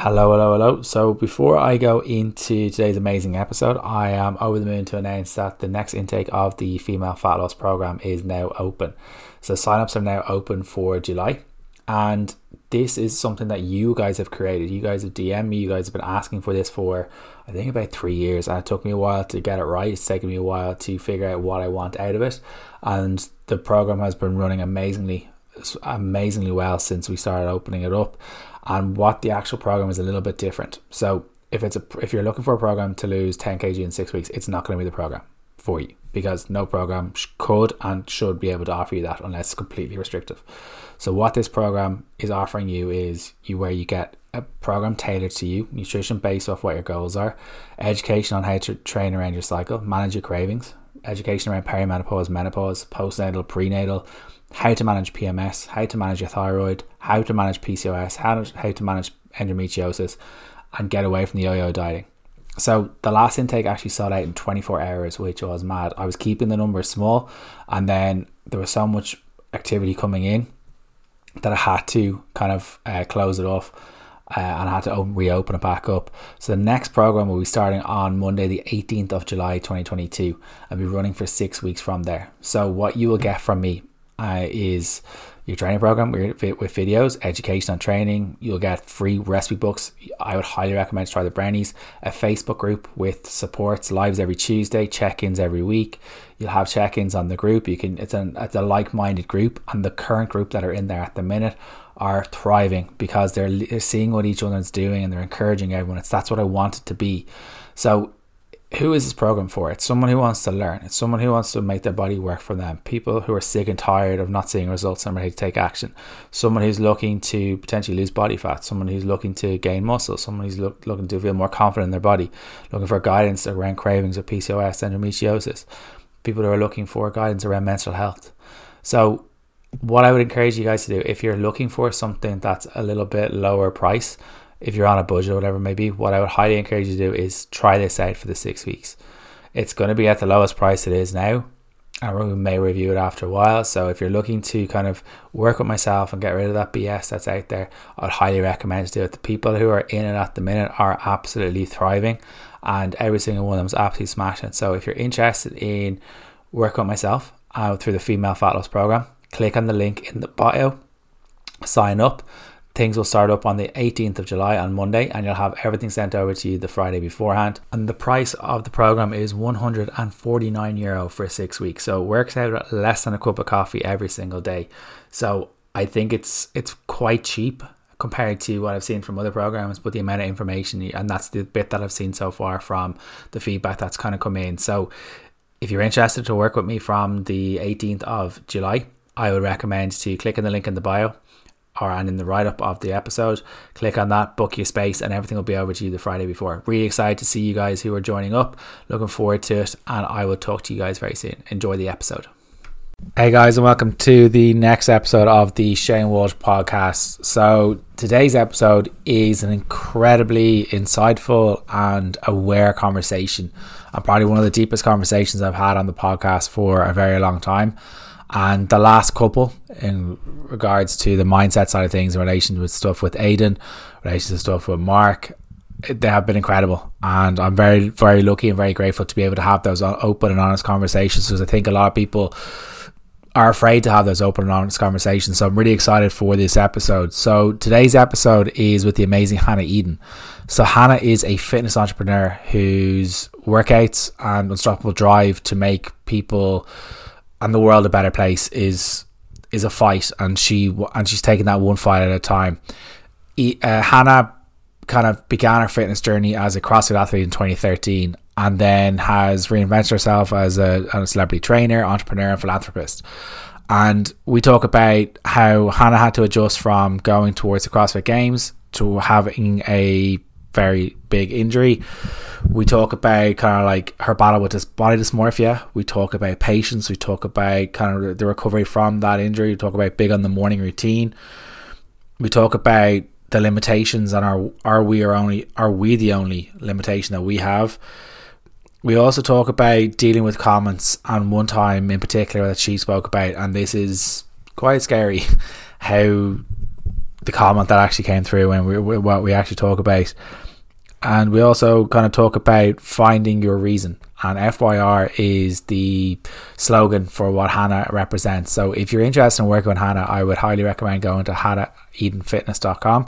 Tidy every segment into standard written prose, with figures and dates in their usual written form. Hello. So before I go into today's amazing episode, I am over the moon to announce that the next intake of the female fat loss program is now open. So signups are now open for July. And this is something that you guys have created. You guys have DM'd me. You guys have been asking for this for, I think, about 3 years. And it took me a while to get it right. It's taken me a while to figure out what I want out of it. And the program has been running amazingly well since we started opening it up. And what the actual program is a little bit different. So if you're looking for a program to lose 10 kg in 6 weeks, it's not going to be the program for you, because no program could and should be able to offer you that unless it's completely restrictive. So what this program is offering you is where you get a program tailored to you, nutrition based off what your goals are, education on how to train around your cycle, manage your cravings, education around perimenopause, menopause, postnatal, prenatal, how to manage PMS, how to manage your thyroid, how to manage PCOS, how to manage endometriosis, and get away from the yo-yo dieting. So the last intake actually sold out in 24 hours, which was mad. I was keeping the numbers small, and then there was so much activity coming in that I had to kind of close it off, and I had to reopen it back up. So the next program will be starting on Monday, the 18th of July, 2022, and be running for 6 weeks from there. So what you will get from me is your training program with videos, education on training. You'll get free recipe books. I would highly recommend to try the brownies, a Facebook group with supports, lives every Tuesday, check-ins every week. You'll have check-ins on the group. It's a like-minded group, and the current group that are in there at the minute are thriving because they're seeing what each other's doing and they're encouraging everyone. That's what I want it to be. So who is this program for? It's someone who wants to learn. It's someone who wants to make their body work for them. People who are sick and tired of not seeing results and ready to take action. Someone who's looking to potentially lose body fat. Someone who's looking to gain muscle. Someone who's looking to feel more confident in their body. Looking for guidance around cravings of PCOS, endometriosis. People who are looking for guidance around mental health. So what I would encourage you guys to do, if you're looking for something that's a little bit lower price, if you're on a budget or whatever it may be, what I would highly encourage you to do is try this out for the 6 weeks. It's going to be at the lowest price it is now, and we may review it after a while. So if you're looking to kind of work with myself and get rid of that BS that's out there, I'd highly recommend to do it. The people who are in it at the minute are absolutely thriving, and every single one of them is absolutely smashing. So if you're interested in working with myself through the female fat loss program, click on the link in the bio, sign up. Things will start up on the 18th of July on Monday, and you'll have everything sent over to you the Friday beforehand. And the price of the program is €149 for 6 weeks. So it works out at less than a cup of coffee every single day. So I think it's quite cheap compared to what I've seen from other programs, but the amount of information, and that's the bit that I've seen so far from the feedback that's kind of come in. So if you're interested to work with me from the 18th of July, I would recommend to click on the link in the bio, and in the write-up of the episode. Click on that, book your space, and everything will be over to you the Friday before. Really excited to see you guys who are joining up. Looking forward to it, and I will talk to you guys very soon. Enjoy the episode. Hey guys, and welcome to the next episode of the Shane Walsh podcast. So today's episode is an incredibly insightful and aware conversation, and probably one of the deepest conversations I've had on the podcast for a very long time. And the last couple, in regards to the mindset side of things, in relation with stuff with Aiden, relation to stuff with Mark, they have been incredible. And I'm very, very lucky and very grateful to be able to have those open and honest conversations, because I think a lot of people are afraid to have those open and honest conversations. So I'm really excited for this episode. So today's episode is with the amazing Hannah Eden. So Hannah is a fitness entrepreneur whose workouts and unstoppable drive to make people and the world a better place is a fight, and she's taking that one fight at a time. Hannah kind of began her fitness journey as a CrossFit athlete in 2013, and then has reinvented herself as a celebrity trainer, entrepreneur, and philanthropist. And we talk about how Hannah had to adjust from going towards the CrossFit Games to having a very big injury. We talk about kind of like her battle with this body dysmorphia. We talk about patience. We talk about kind of the recovery from that injury. We talk about big on the morning routine. We talk about the limitations, and are we the only limitation that we have. We also talk about dealing with comments, and one time in particular that she spoke about, and this is quite scary, how the comment that actually came through and what we actually talk about. And we also kind of talk about finding your reason. And FYR is the slogan for what Hannah represents. So if you're interested in working with Hannah, I would highly recommend going to hannahedenfitness.com.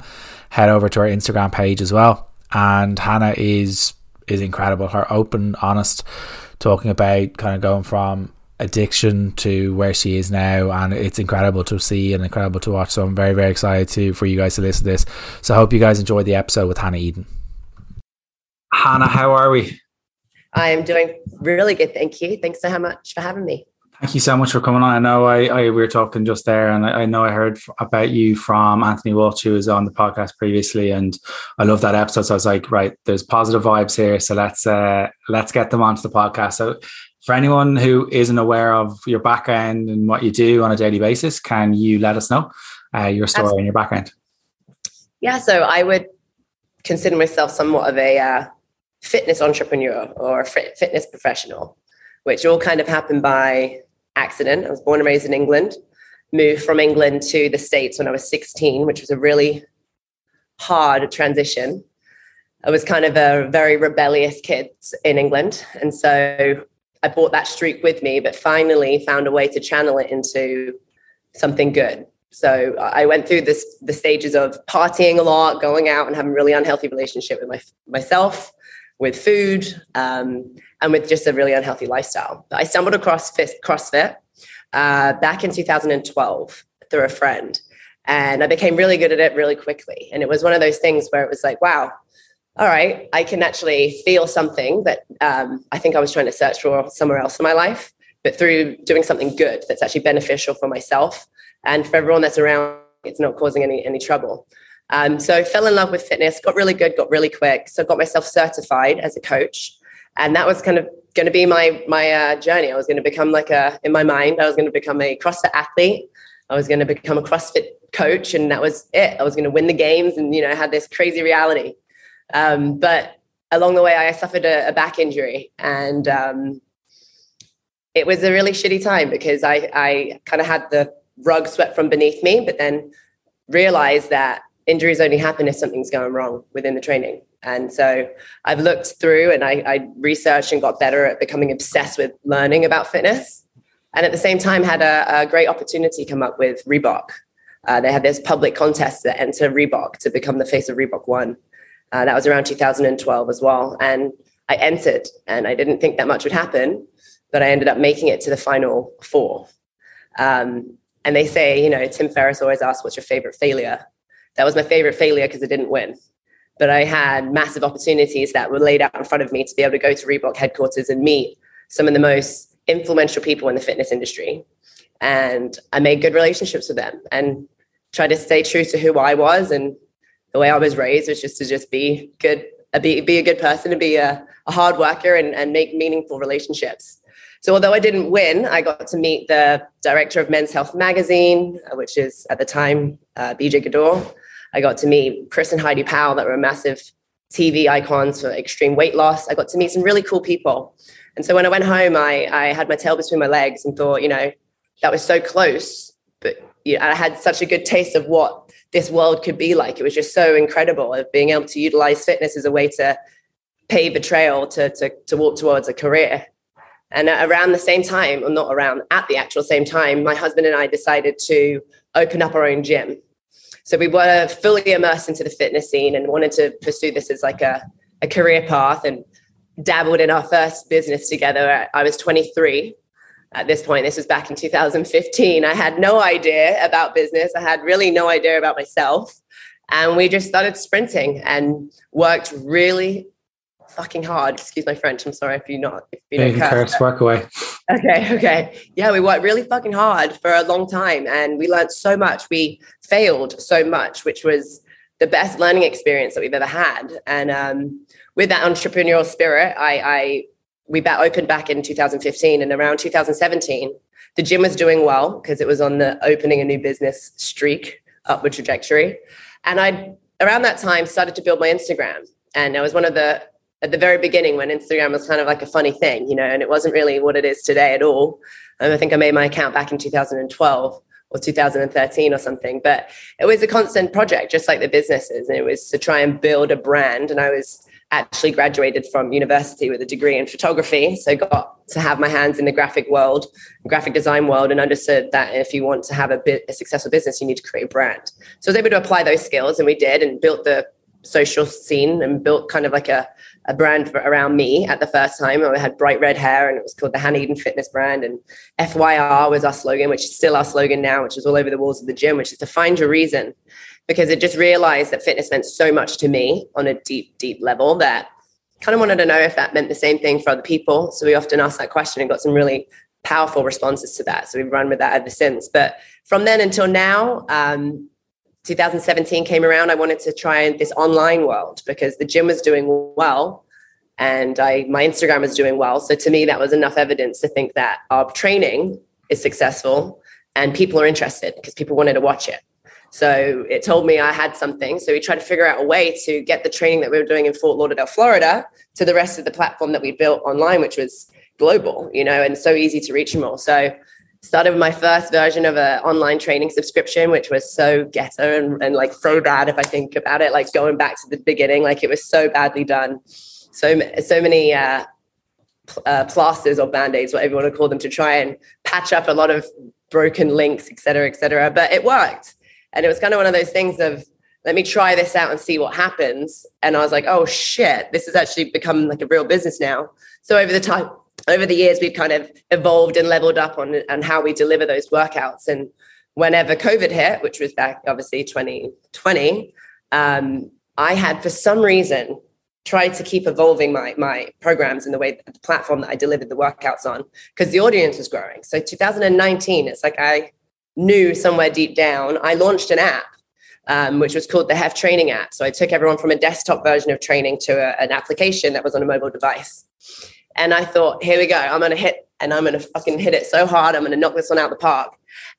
Head over to our Instagram page as well. And Hannah is incredible. Her open, honest, talking about kind of going from addiction to where she is now, and it's incredible to see and incredible to watch. So I'm very, very excited for you guys to listen to this. So I hope you guys enjoyed the episode with Hannah Eden. Hannah, how are we? I am doing really good, thank you. Thanks so much for having me. Thank you so much for coming on. I know we were talking just there, and I know I heard about you from Anthony Walsh, who was on the podcast previously, and I love that episode. So I was like, right, there's positive vibes here, so let's get them onto the podcast. So for anyone who isn't aware of your background and what you do on a daily basis, can you let us know your story and your background? Yeah, so I would consider myself somewhat of a fitness entrepreneur or a fitness professional, which all kind of happened by accident. I was born and raised in England, moved from England to the States when I was 16, which was a really hard transition. I was kind of a very rebellious kid in England. And so I brought that streak with me, but finally found a way to channel it into something good. So I went through the stages of partying a lot, going out and having a really unhealthy relationship with myself, with food, and with just a really unhealthy lifestyle. But I stumbled across CrossFit back in 2012 through a friend, and I became really good at it really quickly. And it was one of those things where it was like, wow, all right, I can actually feel something that I think I was trying to search for somewhere else in my life, but through doing something good that's actually beneficial for myself and for everyone that's around, it's not causing any trouble. So I fell in love with fitness, got really good, got really quick. So I got myself certified as a coach. And that was kind of going to be my journey. I was going to become in my mind, I was going to become a CrossFit athlete. I was going to become a CrossFit coach, and that was it. I was going to win the games and, I had this crazy reality. But along the way, I suffered a back injury, and it was a really shitty time because I kind of had the rug swept from beneath me, but then realized that injuries only happen if something's going wrong within the training. And so I've looked through and I researched and got better at becoming obsessed with learning about fitness. And at the same time had a great opportunity come up with Reebok. They had this public contest to enter Reebok to become the face of Reebok One. That was around 2012 as well. And I entered, and I didn't think that much would happen, but I ended up making it to the final four. And they say, Tim Ferriss always asks, what's your favorite failure? That was my favorite failure because I didn't win. But I had massive opportunities that were laid out in front of me to be able to go to Reebok headquarters and meet some of the most influential people in the fitness industry. And I made good relationships with them and tried to stay true to who I was. And the way I was raised was just to be good, be a good person and be a hard worker and make meaningful relationships. So although I didn't win, I got to meet the director of Men's Health Magazine, which is at the time BJ Gaddour. I got to meet Chris and Heidi Powell, that were massive TV icons for extreme weight loss. I got to meet some really cool people. And so when I went home, I had my tail between my legs and thought, that was so close. But I had such a good taste of what this world could be like. It was just so incredible of being able to utilize fitness as a way to pave a trail to walk towards a career. And at the actual same time, my husband and I decided to open up our own gym. So we were fully immersed into the fitness scene and wanted to pursue this as a career path, and dabbled in our first business together. I was 23 at this point. This was back in 2015. I had no idea about business. I had really no idea about myself. And we just started sprinting and worked really fucking hard. Excuse my French. I'm sorry if you don't curse. Walk away. Okay. Yeah, we worked really fucking hard for a long time, and we learned so much. We failed so much, which was the best learning experience that we've ever had. And with that entrepreneurial spirit, we opened back in 2015, and around 2017, the gym was doing well because it was on the opening a new business streak, upward trajectory. And I, around that time, started to build my Instagram, and I was one of the at the very beginning when Instagram was kind of like a funny thing, and it wasn't really what it is today at all. And I think I made my account back in 2012 or 2013 or something. But it was a constant project, just like the businesses. And it was to try and build a brand. And I was actually graduated from university with a degree in photography. So got to have my hands in the graphic world, graphic design world, and understood that if you want to have a successful business, you need to create a brand. So I was able to apply those skills, and we did, and built the social scene and built kind of like a brand around me at the first time. I had bright red hair and it was called the Hannah Eden Fitness brand. And FYR was our slogan, which is still our slogan now, which is all over the walls of the gym, which is to find your reason, because it just realized that fitness meant so much to me on a deep, deep level that I kind of wanted to know if that meant the same thing for other people. So we often asked that question and got some really powerful responses to that. So we've run with that ever since. But from then until now, 2017 came around, I wanted to try this online world because the gym was doing well and my Instagram was doing well. So to me, that was enough evidence to think that our training is successful and people are interested because people wanted to watch it. So it told me I had something. So we tried to figure out a way to get the training that we were doing in Fort Lauderdale, Florida, to the rest of the platform that we built online, which was global, you know, and so easy to reach them all. So started with my first version of an online training subscription, which was so ghetto and like so bad if I think about it, like going back to the beginning, like it was so badly done. So many plasters or Band-Aids, whatever you want to call them, to try and patch up a lot of broken links, et cetera, et cetera. But it worked. And it was kind of one of those things of, let me try this out and see what happens. And I was like, oh shit, this has actually become like a real business now. So over the years, we've kind of evolved and leveled up on how we deliver those workouts. And whenever COVID hit, which was back obviously 2020, I had for some reason tried to keep evolving my programs in the way that the platform that I delivered the workouts on because the audience was growing. So 2019, it's like I knew somewhere deep down, I launched an app, which was called the HEF Training App. So I took everyone from a desktop version of training to an application that was on a mobile device. And I thought, here we go. I'm going to hit, and I'm going to fucking hit it so hard. I'm going to knock this one out of the park.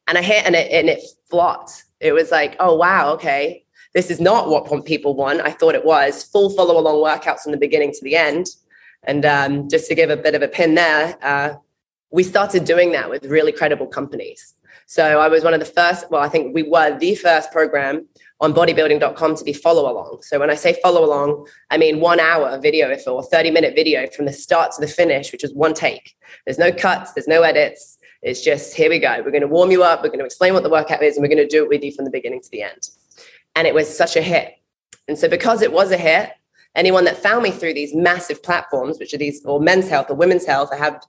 And I hit, and it flopped. It was like, oh, wow, okay. This is not what people want. I thought it was full follow-along workouts from the beginning to the end. And just to give a bit of a pin there, we started doing that with really credible companies. So I was one of the first, well, I think we were the first program on bodybuilding.com to be follow-along. So when I say follow-along, I mean 1 hour video or 30-minute video from the start to the finish, which is one take. There's no cuts. There's no edits. It's just, here we go. We're going to warm you up. We're going to explain what the workout is, and we're going to do it with you from the beginning to the end. And it was such a hit. And so because it was a hit, anyone that found me through these massive platforms, which are these, or Men's Health or Women's Health, I have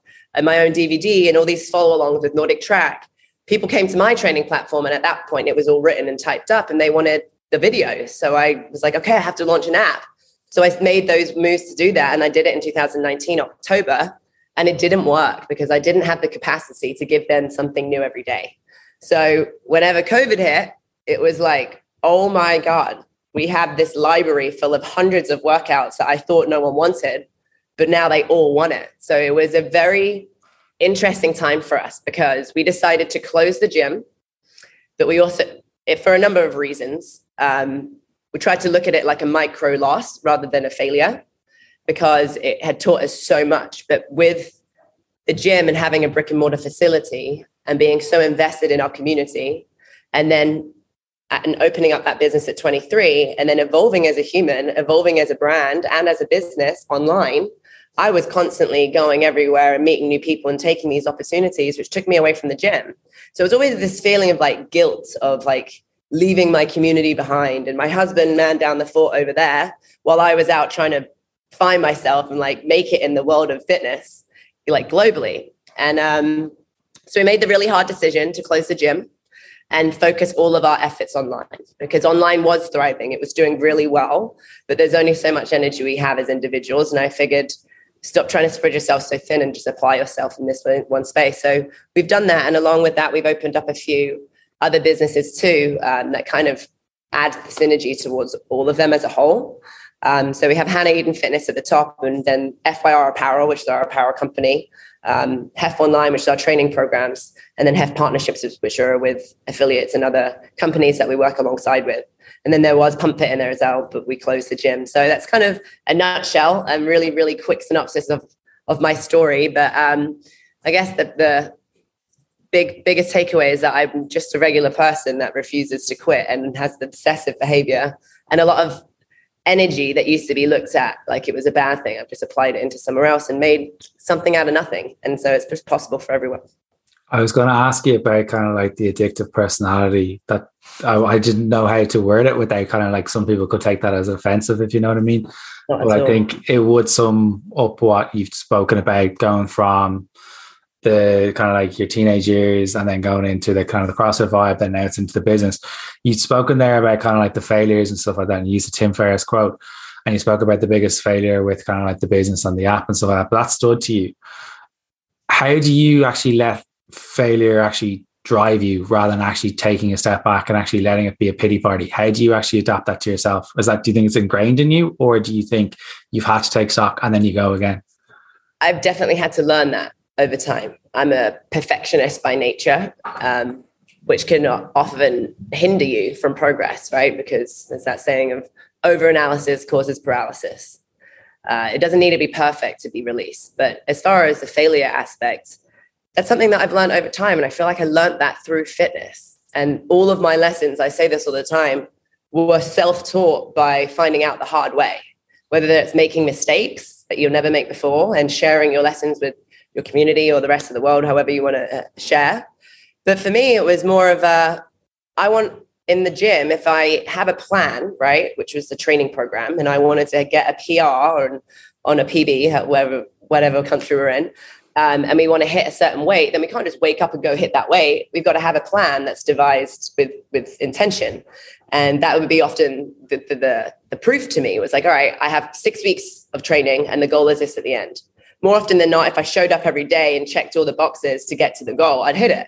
my own DVD and all these follow-alongs with NordicTrack. People came to my training platform, and at that point it was all written and typed up, and they wanted the videos. So I was like, okay, I have to launch an app. So I made those moves to do that, and I did it in 2019, October, and it didn't work because I didn't have the capacity to give them something new every day. So whenever COVID hit, it was like, oh my God, we have this library full of hundreds of workouts that I thought no one wanted, but now they all want it. So it was a very interesting time for us because we decided to close the gym, but we also, for a number of reasons, we tried to look at it like a micro loss rather than a failure because it had taught us so much. But with the gym and having a brick and mortar facility and being so invested in our community, and then opening up that business at 23, and then evolving as a human, evolving as a brand and as a business online, I was constantly going everywhere and meeting new people and taking these opportunities, which took me away from the gym. So it was always this feeling of like guilt of like leaving my community behind. And my husband manned down the fort over there while I was out trying to find myself and like make it in the world of fitness, like globally. And so we made the really hard decision to close the gym and focus all of our efforts online because online was thriving. It was doing really well, but there's only so much energy we have as individuals. And I figured, stop trying to spread yourself so thin and just apply yourself in this one space. So we've done that. And along with that, we've opened up a few other businesses too, that kind of add synergy towards all of them as a whole. So we have Hannah Eden Fitness at the top, and then FYR Apparel, which is our apparel company, HEF Online, which is our training programs, and then HEF Partnerships, which are with affiliates and other companies that we work alongside with. And then there was PumpFit in there as well, but we closed the gym. So that's kind of a nutshell and really, really quick synopsis of my story. But I guess the biggest takeaway is that I'm just a regular person that refuses to quit and has the obsessive behavior and a lot of energy that used to be looked at like it was a bad thing. I've just applied it into somewhere else and made something out of nothing. And so it's just possible for everyone. I was going to ask you about kind of like the addictive personality that I didn't know how to word it without kind of like some people could take that as offensive, if you know what I mean. But I think it would sum up what you've spoken about going from the kind of like your teenage years and then going into the kind of the CrossFit vibe, and now it's into the business. You'd spoken there about kind of like the failures and stuff like that, and you used a Tim Ferriss quote, and you spoke about the biggest failure with kind of like the business and the app and stuff like that, but that stood to you. How do you actually let failure actually drive you rather than actually taking a step back and actually letting it be a pity party? How do you actually adapt that to yourself? Is that, do you think it's ingrained in you, or do you think you've had to take stock and then you go again? I've definitely had to learn that over time. I'm a perfectionist by nature, which can often hinder you from progress, right? Because there's that saying of overanalysis causes paralysis. It doesn't need to be perfect to be released. But as far as the failure aspect, that's something that I've learned over time. And I feel like I learned that through fitness. And all of my lessons, I say this all the time, were self-taught by finding out the hard way, whether that's making mistakes that you'll never make before and sharing your lessons with your community or the rest of the world, however you want to share. But for me, it was more of a, I want in the gym, if I have a plan, right, which was the training program, and I wanted to get a PR or on a PB, whatever country we're in, and we want to hit a certain weight, then we can't just wake up and go hit that weight. We've got to have a plan that's devised with intention. And that would be often the proof to me. It was like, all right, I have 6 weeks of training and the goal is this at the end. More often than not, if I showed up every day and checked all the boxes to get to the goal, I'd hit it.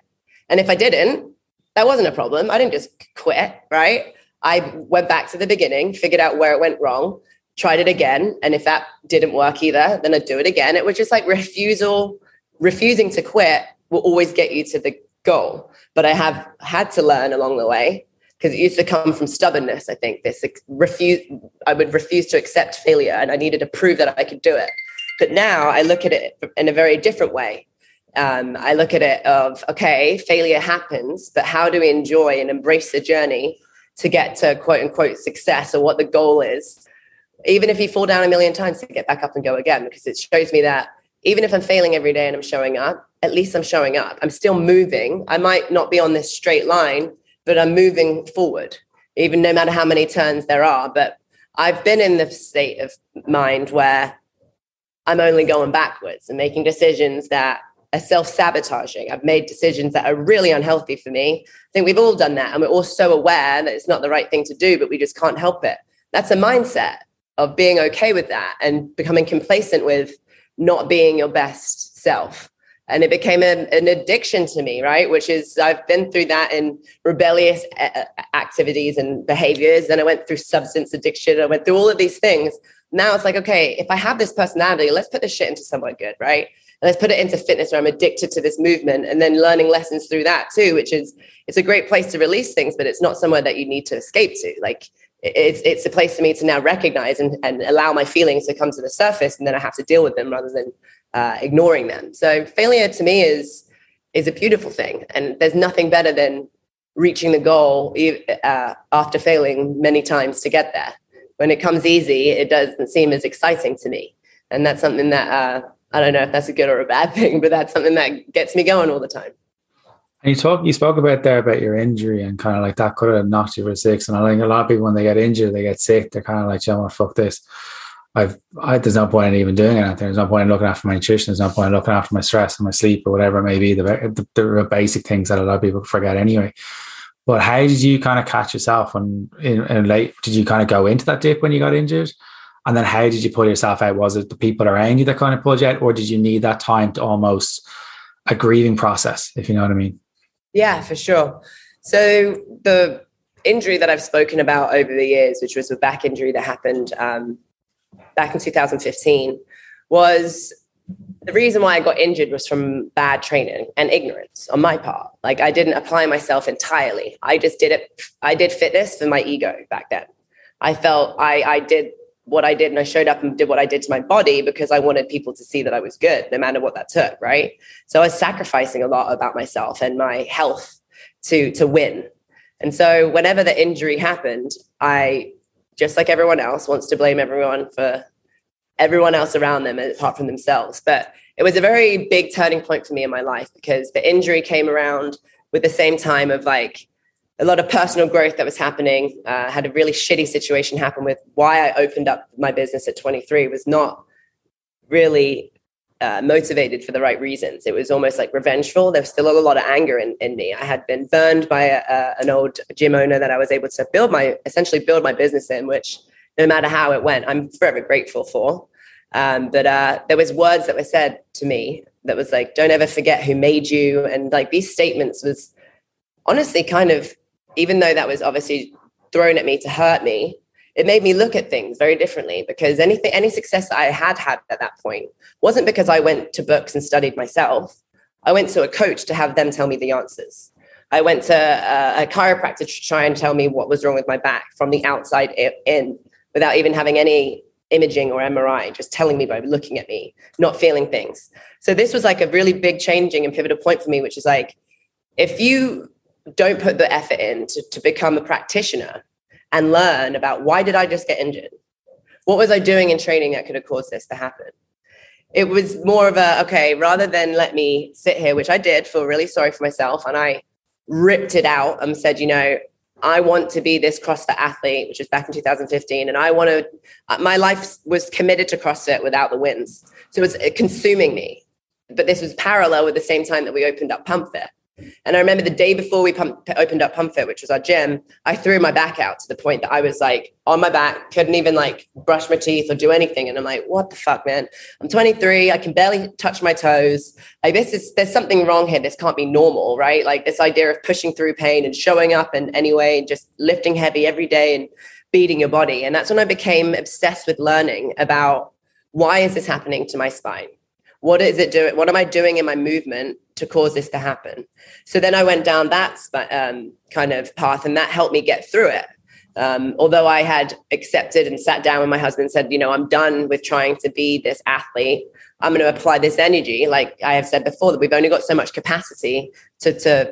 And if I didn't, that wasn't a problem. I didn't just quit, right? I went back to the beginning, figured out where it went wrong, tried it again. And if that didn't work either, then I'd do it again. It was just like refusing to quit will always get you to the goal. But I have had to learn along the way, because it used to come from stubbornness. I think I would refuse to accept failure, and I needed to prove that I could do it. But now I look at it in a very different way. I look at it of, okay, failure happens, but how do we enjoy and embrace the journey to get to quote unquote success, or what the goal is? Even if you fall down a million times, to get back up and go again, because it shows me that even if I'm failing every day and I'm showing up, at least I'm showing up. I'm still moving. I might not be on this straight line, but I'm moving forward, even no matter how many turns there are. But I've been in the state of mind where I'm only going backwards and making decisions that are self-sabotaging. I've made decisions that are really unhealthy for me. I think we've all done that. And we're all so aware that it's not the right thing to do, but we just can't help it. That's a mindset of being okay with that and becoming complacent with not being your best self. And it became an addiction to me, right? Which is, I've been through that in rebellious activities and behaviors. Then I went through substance addiction. I went through all of these things. Now it's like, okay, if I have this personality, let's put this shit into somewhere good, right? And let's put it into fitness, where I'm addicted to this movement, and then learning lessons through that too, which is, it's a great place to release things, but it's not somewhere that you need to escape to. Like, it's a place for me to now recognize and allow my feelings to come to the surface, and then I have to deal with them rather than ignoring them. So failure to me is a beautiful thing. And there's nothing better than reaching the goal after failing many times to get there. When it comes easy, it doesn't seem as exciting to me. And that's something that, I don't know if that's a good or a bad thing, but that's something that gets me going all the time. And you spoke about there about your injury and kind of like that could have knocked you for 6. And I think a lot of people, when they get injured, they get sick. They're kind of like, you know what, fuck this. There's no point in even doing anything. There's no point in looking after my nutrition. There's no point in looking after my stress and my sleep or whatever it may be. The basic things that a lot of people forget anyway. But how did you kind of catch yourself when did you kind of go into that dip when you got injured? And then how did you pull yourself out? Was it the people around you that kind of pulled you out, or did you need that time to almost a grieving process, if you know what I mean? Yeah, for sure. So the injury that I've spoken about over the years, which was a back injury that happened back in 2015, was the reason why I got injured was from bad training and ignorance on my part. Like, I didn't apply myself entirely. I just did it. I did fitness for my ego back then. I felt I did what I did, and I showed up and did what I did to my body because I wanted people to see that I was good, no matter what that took. Right. So I was sacrificing a lot about myself and my health to win. And so whenever the injury happened, I, just like everyone else, wants to blame everyone for everyone else around them apart from themselves. But it was a very big turning point for me in my life because the injury came around with the same time of like a lot of personal growth that was happening. Had a really shitty situation happen with why I opened up my business at 23 was not really motivated for the right reasons. It was almost like revengeful. There was still a lot of anger in me. I had been burned by an old gym owner that I was able to essentially build my business in, which no matter how it went, I'm forever grateful for. But there was words that were said to me that was like, don't ever forget who made you. And like these statements was honestly kind of, even though that was obviously thrown at me to hurt me, it made me look at things very differently because any success that I had at that point wasn't because I went to books and studied myself. I went to a coach to have them tell me the answers. I went to a chiropractor to try and tell me what was wrong with my back from the outside in without even having any imaging or MRI, just telling me by looking at me, not feeling things. So this was like a really big changing and pivotal point for me, which is like, if you don't put the effort in to become a practitioner and learn about why did I just get injured? What was I doing in training that could have caused this to happen? It was more of a, okay, rather than let me sit here, which I did feel really sorry for myself. And I ripped it out and said, you know, I want to be this CrossFit athlete, which was back in 2015. And I want to, my life was committed to CrossFit without the wins. So it was consuming me, but this was parallel with the same time that we opened up PumpFit. And I remember the day before we opened up PumpFit, which was our gym, I threw my back out to the point that I was like on my back, couldn't even like brush my teeth or do anything. And I'm like, what the fuck, man? I'm 23. I can barely touch my toes. Like there's something wrong here. This can't be normal, right? Like this idea of pushing through pain and showing up in any way and just lifting heavy every day and beating your body. And that's when I became obsessed with learning about why is this happening to my spine? What is it doing? What am I doing in my movement to cause this to happen? So then I went down that kind of path, and that helped me get through it. Although I had accepted and sat down with my husband and said, you know, I'm done with trying to be this athlete. I'm going to apply this energy. Like I have said before, that we've only got so much capacity to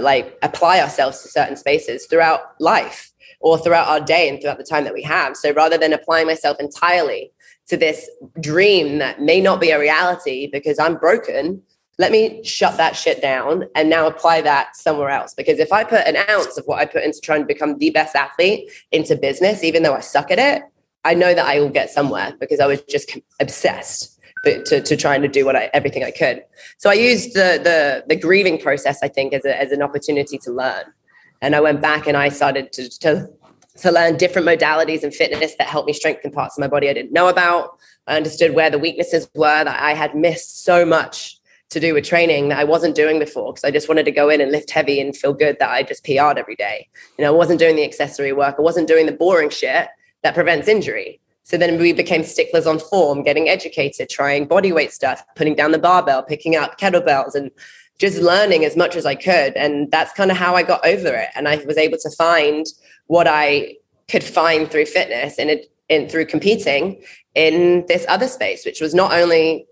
like apply ourselves to certain spaces throughout life or throughout our day and throughout the time that we have. So rather than applying myself entirely to this dream that may not be a reality because I'm broken, let me shut that shit down and now apply that somewhere else. Because if I put an ounce of what I put into trying to become the best athlete into business, even though I suck at it, I know that I will get somewhere because I was just obsessed to trying to do everything I could. So I used the grieving process, I think, as an opportunity to learn. And I went back and I started to learn different modalities and fitness that helped me strengthen parts of my body I didn't know about. I understood where the weaknesses were that I had missed so much to do with training that I wasn't doing before because I just wanted to go in and lift heavy and feel good that I just PR'd every day. You know, I wasn't doing the accessory work. I wasn't doing the boring shit that prevents injury. So then we became sticklers on form, getting educated, trying bodyweight stuff, putting down the barbell, picking up kettlebells and just learning as much as I could. And that's kind of how I got over it. And I was able to find what I could find through fitness and through competing in this other space, which was not only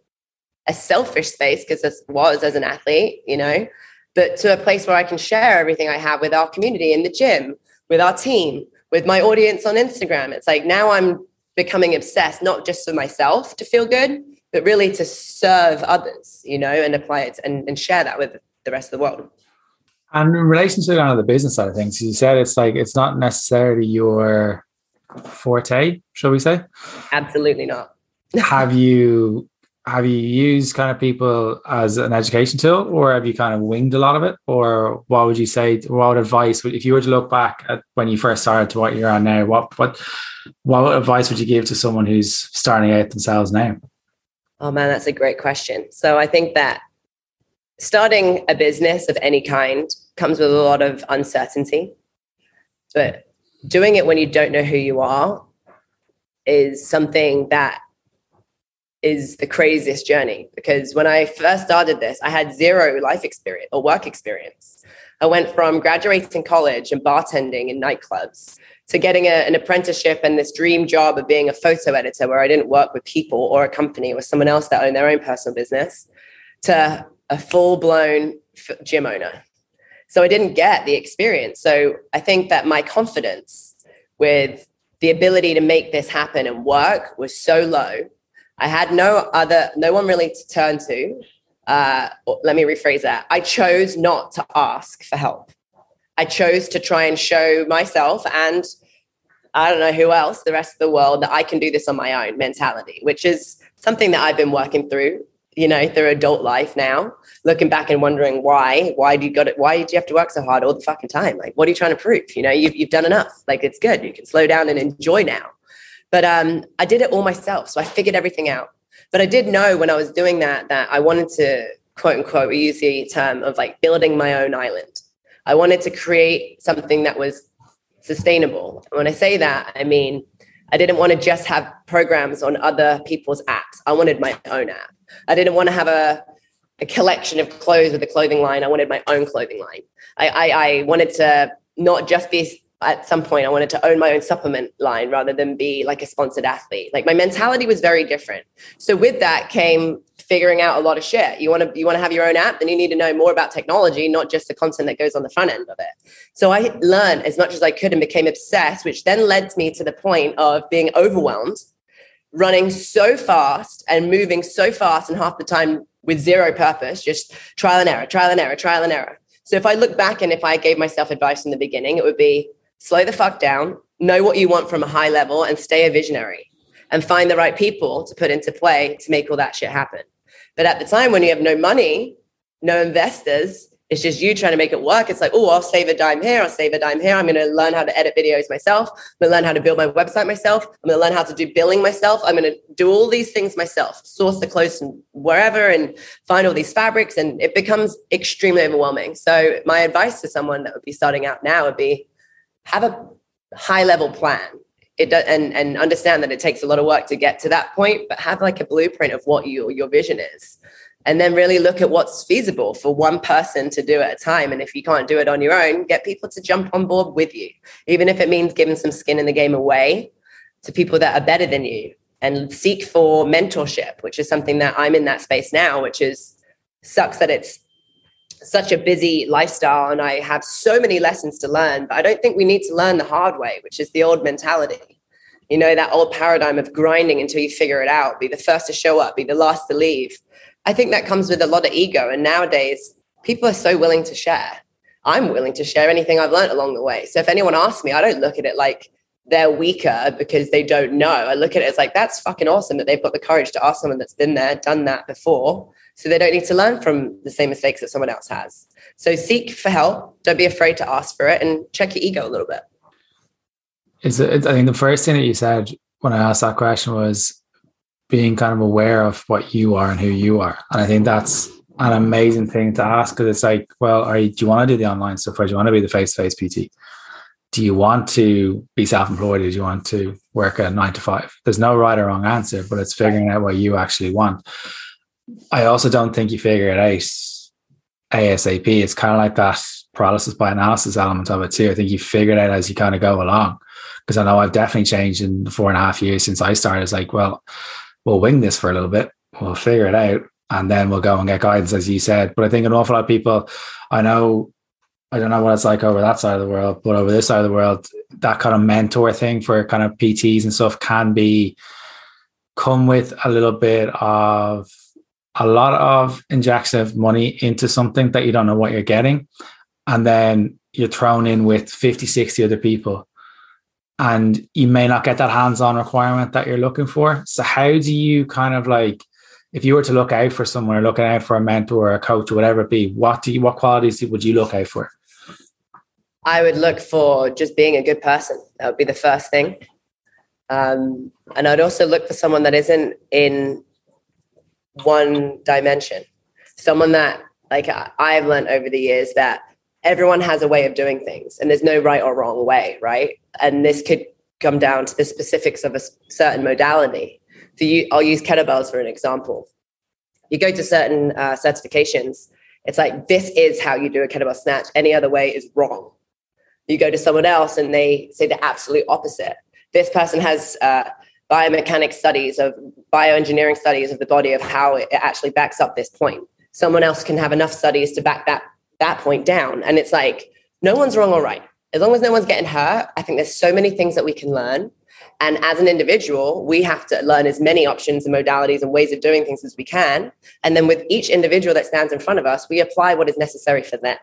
a selfish space because this was as an athlete, you know, but to a place where I can share everything I have with our community in the gym, with our team, with my audience on Instagram. It's like now I'm becoming obsessed, not just for myself to feel good, but really to serve others, you know, and apply it and share that with the rest of the world. And in relation to the business side of things, you said it's like it's not necessarily your forte, shall we say? Absolutely not. Have you used kind of people as an education tool, or have you kind of winged a lot of it? Or what would you say? What advice, if you were to look back at when you first started to what you're on now, what advice would you give to someone who's starting out themselves now? Oh man, that's a great question. So I think that starting a business of any kind comes with a lot of uncertainty, but doing it when you don't know who you are is something that is the craziest journey. Because when I first started this, I had zero life experience or work experience. I went from graduating college and bartending in nightclubs to getting an apprenticeship and this dream job of being a photo editor where I didn't work with people or a company or someone else that owned their own personal business to a full-blown gym owner. So I didn't get the experience. So I think that my confidence with the ability to make this happen and work was so low. I had no one really to turn to. Let me rephrase that. I chose not to ask for help. I chose to try and show myself and I don't know who else, the rest of the world, that I can do this on my own mentality, which is something that I've been working through, you know, through adult life now, looking back and wondering why do you have to work so hard all the fucking time? Like, what are you trying to prove? You know, you've done enough. Like, it's good. You can slow down and enjoy now. But I did it all myself. So I figured everything out. But I did know when I was doing that I wanted to, quote unquote, we use the term of like building my own island. I wanted to create something that was sustainable. And when I say that, I mean, I didn't want to just have programs on other people's apps. I wanted my own app. I didn't want to have a collection of clothes with a clothing line. I wanted my own clothing line. I wanted to not just be, at some point, I wanted to own my own supplement line rather than be like a sponsored athlete. Like, my mentality was very different. So with that came figuring out a lot of shit. You want to have your own app, then you need to know more about technology, not just the content that goes on the front end of it. So I learned as much as I could and became obsessed, which then led me to the point of being overwhelmed, running so fast and moving so fast and half the time with zero purpose, just trial and error, trial and error, trial and error. So if I look back and if I gave myself advice in the beginning, it would be slow the fuck down, know what you want from a high level and stay a visionary and find the right people to put into play to make all that shit happen. But at the time when you have no money, no investors, it's just you trying to make it work. It's like, oh, I'll save a dime here. I'll save a dime here. I'm going to learn how to edit videos myself. I'm going to learn how to build my website myself. I'm going to learn how to do billing myself. I'm going to do all these things myself, source the clothes from wherever and find all these fabrics. And it becomes extremely overwhelming. So my advice to someone that would be starting out now would be, have a high-level plan and understand that it takes a lot of work to get to that point, but have like a blueprint of what your vision is. And then really look at what's feasible for one person to do at a time. And if you can't do it on your own, get people to jump on board with you, even if it means giving some skin in the game away to people that are better than you, and seek for mentorship, which is something that I'm in that space now, which is sucks that it's such a busy lifestyle and I have so many lessons to learn, but I don't think we need to learn the hard way, which is the old mentality. You know, that old paradigm of grinding until you figure it out, be the first to show up, be the last to leave. I think that comes with a lot of ego. And nowadays people are so willing to share. I'm willing to share anything I've learned along the way. So if anyone asks me, I don't look at it like they're weaker because they don't know. I look at it as like, that's fucking awesome that they've got the courage to ask someone that's been there, done that before. So they don't need to learn from the same mistakes that someone else has. So seek for help. Don't be afraid to ask for it, and check your ego a little bit. I think the first thing that you said when I asked that question was being kind of aware of what you are and who you are. And I think that's an amazing thing to ask, because it's like, well, do you want to do the online stuff, or do you want to be the face-to-face PT? Do you want to be self-employed, or do you want to work a 9-to-5? There's no right or wrong answer, but it's figuring out what you actually want. I also don't think you figure it out ASAP. It's kind of like that paralysis by analysis element of it too. I think you figure it out as you kind of go along, because I know I've definitely changed in the 4.5 years since I started. It's like, well, we'll wing this for a little bit. We'll figure it out, and then we'll go and get guidance, as you said. But I think an awful lot of people, I know, I don't know what it's like over that side of the world, but over this side of the world, that kind of mentor thing for kind of PTs and stuff can be come with a little bit of a lot of injection of money into something that you don't know what you're getting. And then you're thrown in with 50, 60 other people, and you may not get that hands-on requirement that you're looking for. So how do you kind of like, if you were to look out for someone or looking out for a mentor or a coach or whatever it be, what qualities would you look out for? I would look for just being a good person. That would be the first thing. And I'd also look for someone that isn't in one dimension. Someone that, like, I've learned over the years that everyone has a way of doing things, and there's no right or wrong way, right? And this could come down to the specifics of a certain modality. So I'll use kettlebells for an example. You go to certain certifications It's like, this is how you do a kettlebell snatch. Any other way is wrong. You go to someone else and they say the absolute opposite. This person has biomechanics studies of bioengineering studies of the body of how it actually backs up this point. Someone else can have enough studies to back that point down. And it's like, no one's wrong or right. As long as no one's getting hurt, I think there's so many things that we can learn. And as an individual, we have to learn as many options and modalities and ways of doing things as we can. And then with each individual that stands in front of us, we apply what is necessary for them.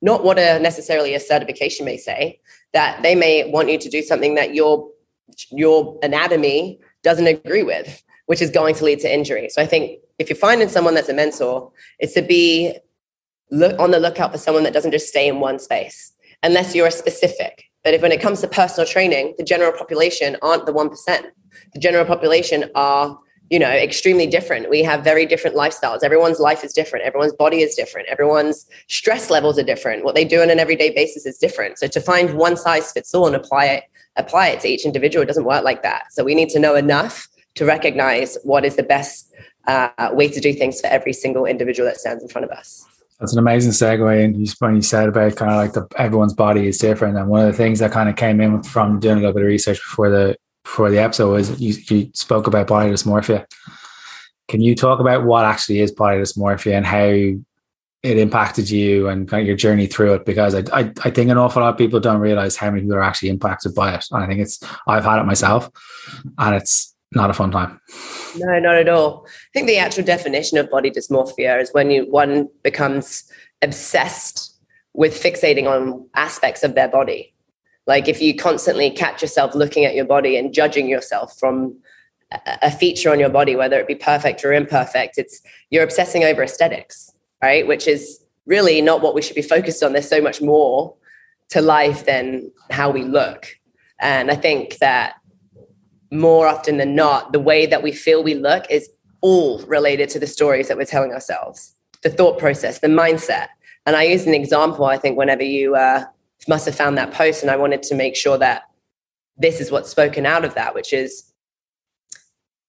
Not what necessarily a certification may say, that they may want you to do something that your anatomy doesn't agree with, which is going to lead to injury. So I think if you're finding someone that's a mentor, it's to be on the lookout for someone that doesn't just stay in one space, unless you're specific. But if when it comes to personal training, the general population aren't the 1%. The general population are, extremely different. We have very different lifestyles. Everyone's life is different. Everyone's body is different. Everyone's stress levels are different. What they do on an everyday basis is different. So to find one size fits all and apply it to each individual, it doesn't work like that. So we need to know enough to recognize what is the best way to do things for every single individual that stands in front of us. That's an amazing segue. And when you said about kind of like everyone's body is different. And one of the things that kind of came in from doing a little bit of research before the episode was you spoke about body dysmorphia. Can you talk about what actually is body dysmorphia and how it impacted you and kind of your journey through it? Because I think an awful lot of people don't realize how many people are actually impacted by it. And I think I've had it myself and it's not a fun time. No, not at all. I think the actual definition of body dysmorphia is when one becomes obsessed with fixating on aspects of their body. Like if you constantly catch yourself looking at your body and judging yourself from a feature on your body, whether it be perfect or imperfect, you're obsessing over aesthetics, right? Which is really not what we should be focused on. There's so much more to life than how we look. And I think that more often than not, the way that we feel we look is all related to the stories that we're telling ourselves, the thought process, the mindset. And I used an example, I think, whenever you must have found that post, and I wanted to make sure that this is what's spoken out of that, which is,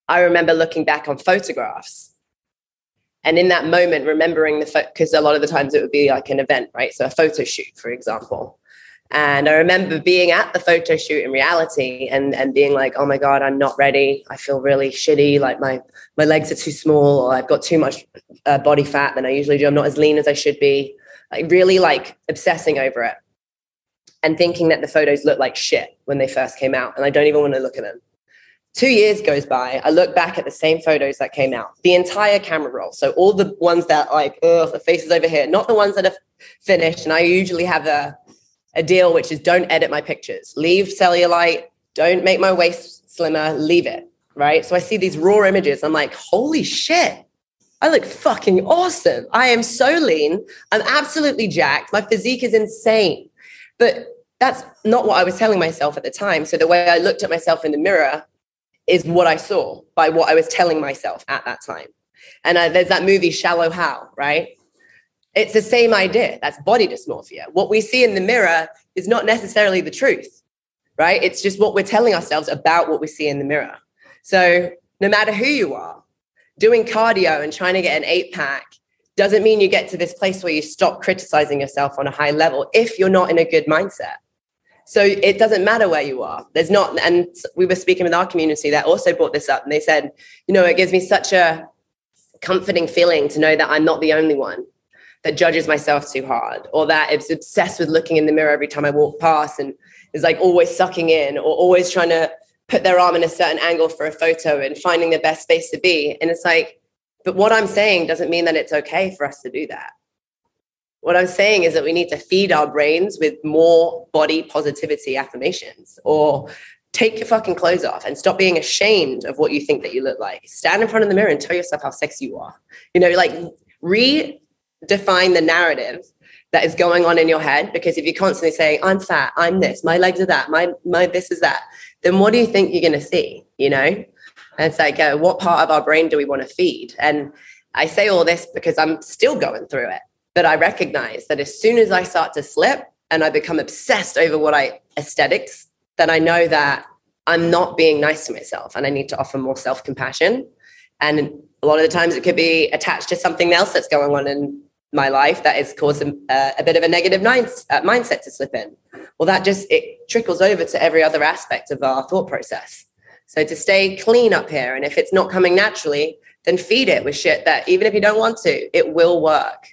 I remember looking back on photographs and in that moment, remembering because a lot of the times it would be like an event, right? So a photo shoot, for example. And I remember being at the photo shoot in reality and being like, oh my God, I'm not ready. I feel really shitty. Like my legs are too small, or I've got too much body fat than I usually do. I'm not as lean as I should be. Like really like obsessing over it and thinking that the photos looked like shit when they first came out. And I don't even want to look at them. 2 years goes by. I look back at the same photos that came out, the entire camera roll. So all the ones that like, oh, the face is over here, not the ones that are finished. And I usually have a deal, which is don't edit my pictures, leave cellulite, don't make my waist slimmer, leave it, right? So I see these raw images. I'm like, holy shit, I look fucking awesome. I am so lean. I'm absolutely jacked. My physique is insane. But that's not what I was telling myself at the time. So the way I looked at myself in the mirror is what I saw by what I was telling myself at that time. And there's that movie, Shallow Hal, right? It's the same idea. That's body dysmorphia. What we see in the mirror is not necessarily the truth, right? It's just what we're telling ourselves about what we see in the mirror. So no matter who you are, doing cardio and trying to get an 8-pack doesn't mean you get to this place where you stop criticizing yourself on a high level if you're not in a good mindset. So it doesn't matter where you are. There's not, and we were speaking with our community that also brought this up, and they said, it gives me such a comforting feeling to know that I'm not the only one that judges myself too hard, or that it's obsessed with looking in the mirror every time I walk past and is like always sucking in or always trying to put their arm in a certain angle for a photo and finding the best space to be. And it's like, but what I'm saying doesn't mean that it's okay for us to do that. What I'm saying is that we need to feed our brains with more body positivity affirmations, or take your fucking clothes off and stop being ashamed of what you think that you look like. Stand in front of the mirror and tell yourself how sexy you are. Like redefine the narrative that is going on in your head, because if you're constantly saying, I'm fat, I'm this, my legs are that, my this is that, then what do you think you're going to see? And it's like, what part of our brain do we want to feed? And I say all this because I'm still going through it, but I recognize that as soon as I start to slip and I become obsessed over aesthetics, then I know that I'm not being nice to myself and I need to offer more self-compassion. And a lot of the times it could be attached to something else that's going on in my life that has caused a bit of a negative mindset to slip in. Well, that just, it trickles over to every other aspect of our thought process. So to stay clean up here, and if it's not coming naturally, then feed it with shit that even if you don't want to, it will work.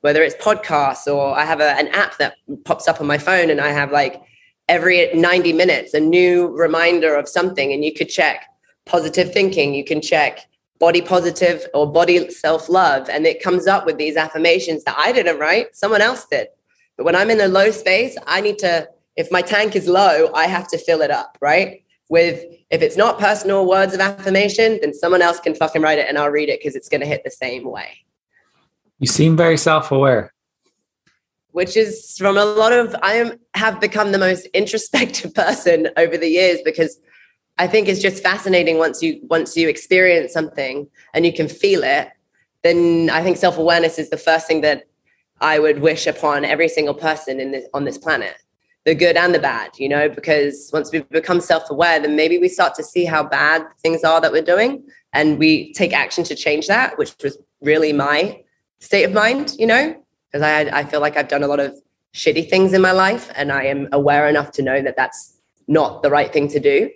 Whether it's podcasts, or I have an app that pops up on my phone, and I have like every 90 minutes, a new reminder of something, and you could check positive thinking, you can check body positive or body self-love. And it comes up with these affirmations that I didn't write, someone else did. But when I'm in a low space, I need to, if my tank is low, I have to fill it up, right? With, if it's not personal words of affirmation, then someone else can fucking write it and I'll read it because it's going to hit the same way. You seem very self-aware. Which is from a lot of, I have become the most introspective person over the years, because I think it's just fascinating once you experience something and you can feel it, then I think self-awareness is the first thing that I would wish upon every single person on this planet, the good and the bad, you know, because once we become self-aware, then maybe we start to see how bad things are that we're doing and we take action to change that, which was really my state of mind, you know, because I feel like I've done a lot of shitty things in my life and I am aware enough to know that that's not the right thing to do,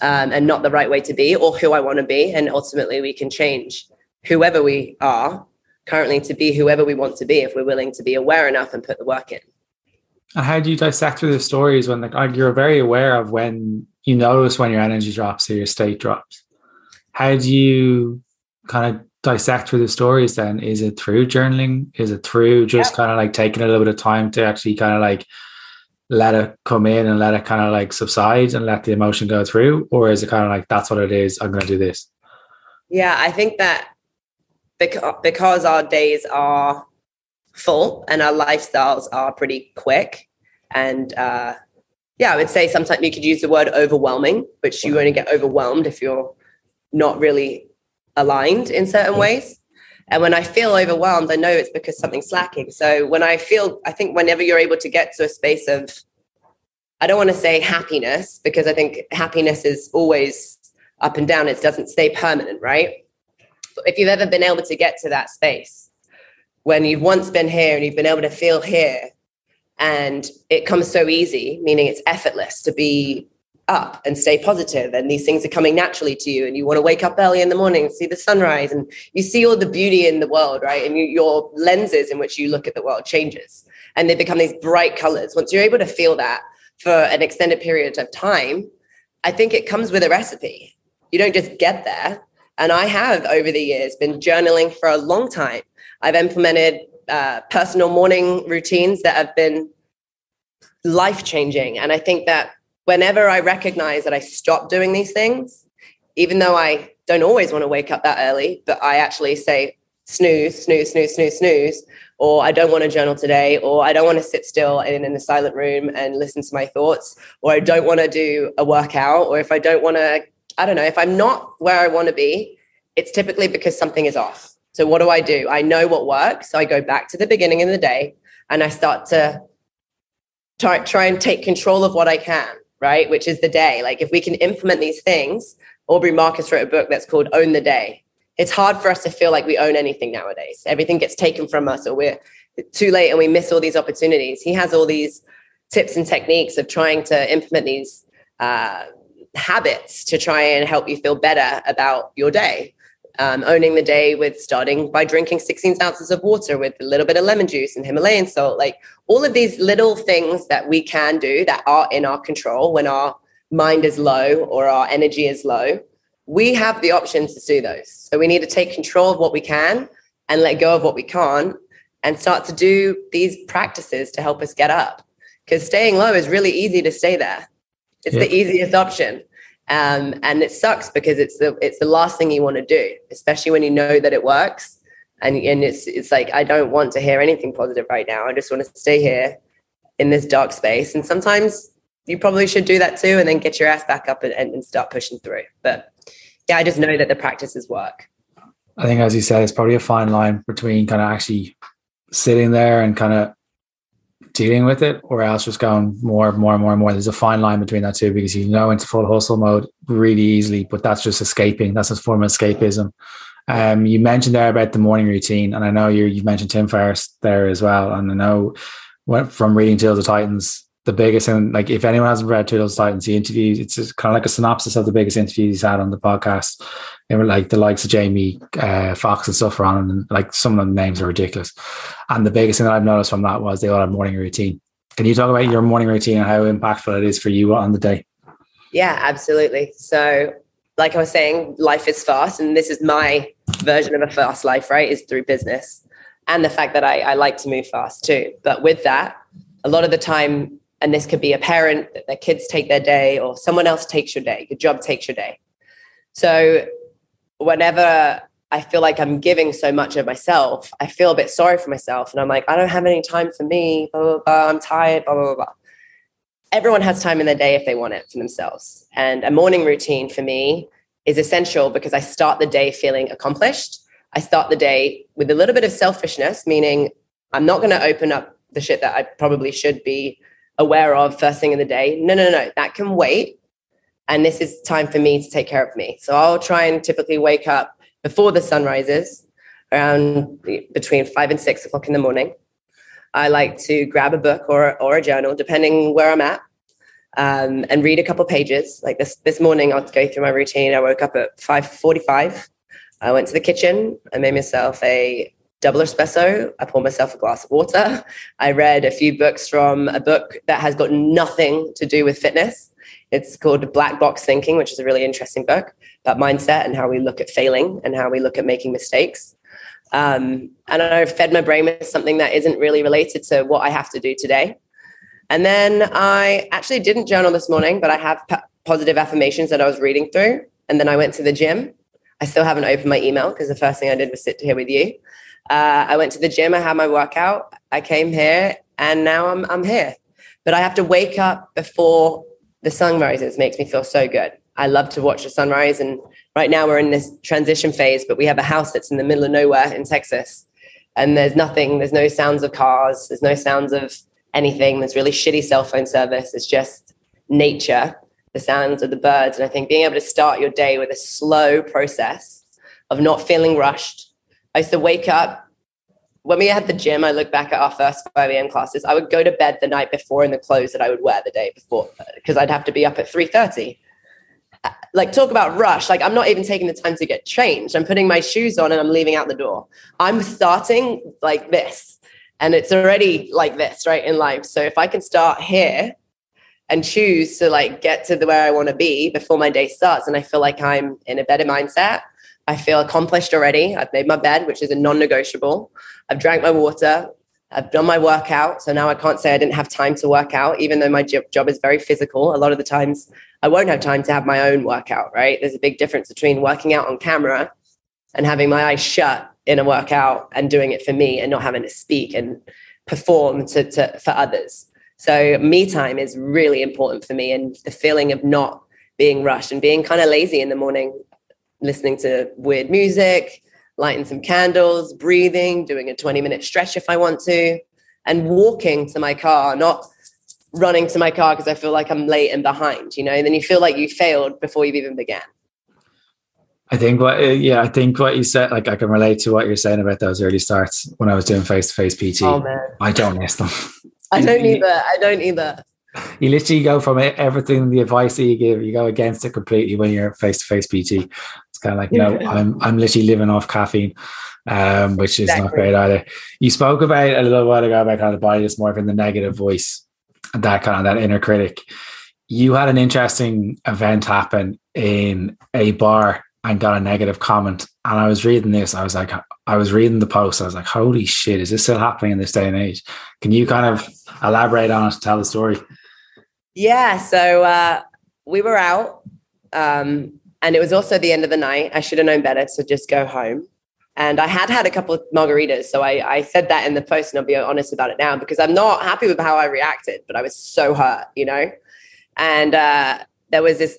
and not the right way to be or who I want to be. And ultimately we can change whoever we are currently to be whoever we want to be if we're willing to be aware enough and put the work in. How do you dissect through the stories when you're very aware of when you notice when your energy drops or your state drops? How do you kind of dissect through the stories then? Is it through journaling? Is it through just kind of like taking a little bit of time to actually kind of like let it come in and let it kind of like subside and let the emotion go through? Or is it kind of like, that's what it is, I'm going to do this? Yeah, I think that because our days are full and our lifestyles are pretty quick. And I would say sometimes you could use the word overwhelming, which you only get overwhelmed if you're not really aligned in certain ways. And when I feel overwhelmed, I know it's because something's slacking. So when I think whenever you're able to get to a space of, I don't want to say happiness, because I think happiness is always up and down. It doesn't stay permanent, right? But if you've ever been able to get to that space, when you've once been here and you've been able to feel here and it comes so easy, meaning it's effortless to be up and stay positive, and these things are coming naturally to you, and you want to wake up early in the morning and see the sunrise, and you see all the beauty in the world, right? And your lenses in which you look at the world changes and they become these bright colors. Once you're able to feel that for an extended period of time, I think it comes with a recipe. You don't just get there. And I have over the years been journaling for a long time. I've implemented personal morning routines that have been life-changing. And I think that whenever I recognize that I stop doing these things, even though I don't always want to wake up that early, but I actually say snooze, or I don't want to journal today, or I don't want to sit still in a silent room and listen to my thoughts, or I don't want to do a workout, or if I don't want to, I don't know, if I'm not where I want to be, it's typically because something is off. So what do? I know what works. So I go back to the beginning of the day and I start to try and take control of what I can, right? Which is the day. Like if we can implement these things, Aubrey Marcus wrote a book that's called Own the Day. It's hard for us to feel like we own anything nowadays. Everything gets taken from us, or we're too late and we miss all these opportunities. He has all these tips and techniques of trying to implement these habits to try and help you feel better about your day. Owning the day with starting by drinking 16 ounces of water with a little bit of lemon juice and Himalayan salt, like all of these little things that we can do that are in our control when our mind is low or our energy is low. We have the options to do those. So we need to take control of what we can and let go of what we can't and start to do these practices to help us get up, because staying low is really easy to stay there. It's the easiest option. And it sucks because it's the last thing you want to do, especially when you know that it works. And it's like, I don't want to hear anything positive right now. I just want to stay here in this dark space. And sometimes you probably should do that too, and then get your ass back up and start pushing through. But yeah, I just know that the practices work. I think, as you said, it's probably a fine line between kind of actually sitting there and kind of dealing with it, or else just going more. There's a fine line between that too, because you know into full hustle mode really easily, but that's just escaping. That's a form of escapism. You mentioned there about the morning routine, and I know you've mentioned Tim Ferriss there as well. And I know from reading Tools of Titans, the biggest, and like if anyone hasn't read Tools of Titans, the interviews, it's just kind of like a synopsis of the biggest interviews he's had on the podcast. They were like the likes of Jamie Foxx and stuff around, and like some of the names are ridiculous. And the biggest thing that I've noticed from that was they all have morning routine. Can you talk about your morning routine and how impactful it is for you on the day? Yeah, absolutely. So like I was saying, life is fast, and this is my version of a fast life, right, is through business. And the fact that I like to move fast too. But with that, a lot of the time, and this could be a parent, that their kids take their day, or someone else takes your day, your job takes your day. So whenever I feel like I'm giving so much of myself, I feel a bit sorry for myself. And I'm like, I don't have any time for me, blah, blah, blah, I'm tired, blah, blah, blah. Everyone has time in their day if they want it for themselves. And a morning routine for me is essential because I start the day feeling accomplished. I start the day with a little bit of selfishness, meaning I'm not going to open up the shit that I probably should be aware of first thing in the day. No, that can wait. And this is time for me to take care of me. So I'll try and typically wake up before the sun rises, around between 5 and 6 o'clock in the morning. I like to grab a book or a journal, depending where I'm at, and read a couple pages. Like this morning, I'll go through my routine. I woke up at 5:45. I went to the kitchen. I made myself a double espresso. I poured myself a glass of water. I read a few books from a book that has got nothing to do with fitness. It's called Black Box Thinking, which is a really interesting book about mindset and how we look at failing and how we look at making mistakes. And I fed my brain with something that isn't really related to what I have to do today. And then I actually didn't journal this morning, but I have positive affirmations that I was reading through. And then I went to the gym. I still haven't opened my email because the first thing I did was sit here with you. I went to the gym. I had my workout. I came here, and now I'm here. But I have to wake up before the sun rises. It makes me feel so good. I love to watch the sunrise, and right now we're in this transition phase, but we have a house that's in the middle of nowhere in Texas, and there's no sounds of cars, there's no sounds of anything, there's really shitty cell phone service, it's just nature, the sounds of the birds. And I think being able to start your day with a slow process of not feeling rushed. I used to wake up, when we had the gym, I look back at our first 5 a.m. classes, I would go to bed the night before in the clothes that I would wear the day before, because I'd have to be up at 3:30. Like, talk about rush. Like, I'm not even taking the time to get changed. I'm putting my shoes on and I'm leaving out the door. I'm starting like this, and it's already like this, right, in life. So if I can start here and choose to like get to the where I want to be before my day starts, and I feel like I'm in a better mindset, I feel accomplished already. I've made my bed, which is a non-negotiable. I've drank my water. I've done my workout. So now I can't say I didn't have time to work out, even though my job is very physical. A lot of the times I won't have time to have my own workout, right? There's a big difference between working out on camera and having my eyes shut in a workout and doing it for me and not having to speak and perform for others. So me time is really important for me, and the feeling of not being rushed and being kind of lazy in the morning, listening to weird music, lighting some candles, breathing, doing a 20-minute stretch if I want to, and walking to my car, not running to my car because I feel like I'm late and behind, you know, and then you feel like you failed before you've even began. I think what you said, like I can relate to what you're saying about those early starts when I was doing face-to-face PT. Oh, man. I don't miss them. I don't either. You literally go from everything, the advice that you give, you go against it completely when you're face-to-face PT. Kind of like, no, I'm literally living off caffeine, which is exactly. Not great either. You spoke about a little while ago about how the body is more of the negative voice, that kind of that inner critic. You had an interesting event happen in a bar and got a negative comment. And I was reading this. I was reading the post. I was like, holy shit, is this still happening in this day and age? Can you kind of elaborate on it, tell the story? Yeah. So we were out. And it was also the end of the night. I should have known better to just go home. And I had a couple of margaritas. So I said that in the post, and I'll be honest about it now because I'm not happy with how I reacted, but I was so hurt, you know? And there was this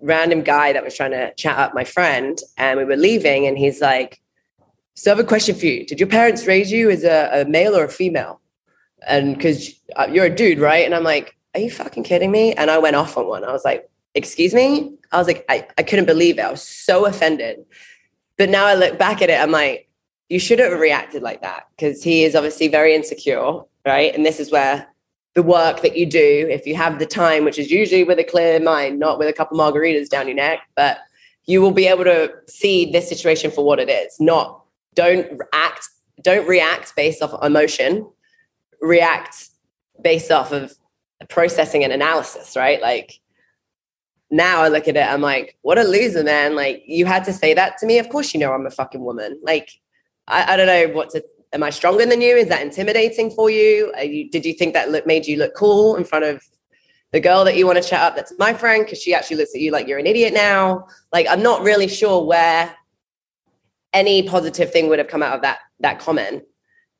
random guy that was trying to chat up my friend, and we were leaving, and he's like, so I have a question for you. Did your parents raise you as a male or a female? And because you're a dude, right? And I'm like, are you fucking kidding me? And I went off on one. I was like, excuse me? I was like, I couldn't believe it. I was so offended. But now I look back at it, I'm like, you shouldn't have reacted like that, because he is obviously very insecure, right? And this is where the work that you do, if you have the time, which is usually with a clear mind, not with a couple margaritas down your neck, but you will be able to see this situation for what it is. Don't react based off emotion, react based off of processing and analysis, right? Like, now I look at it, I'm like, what a loser, man. Like, you had to say that to me. Of course, you know, I'm a fucking woman. Like, I don't know what to, am I stronger than you? Is that intimidating for you? Did you think that made you look cool in front of the girl that you want to chat up? That's my friend. 'Cause she actually looks at you like you're an idiot now. Like, I'm not really sure where any positive thing would have come out of that comment.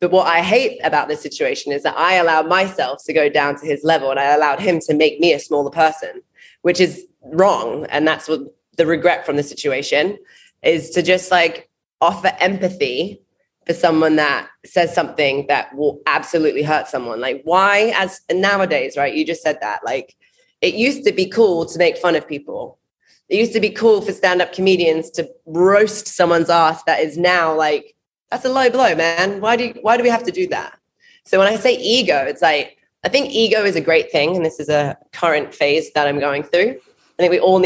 But what I hate about this situation is that I allowed myself to go down to his level, and I allowed him to make me a smaller person, which is wrong. And that's what the regret from the situation is, to just like offer empathy for someone that says something that will absolutely hurt someone. Like, why, as nowadays, right? You just said that, like, it used to be cool to make fun of people. It used to be cool for stand-up comedians to roast someone's ass. That is now like, that's a low blow, man. Why do we have to do that? So when I say ego, it's like, I think ego is a great thing. And this is a current phase that I'm going through. I think we all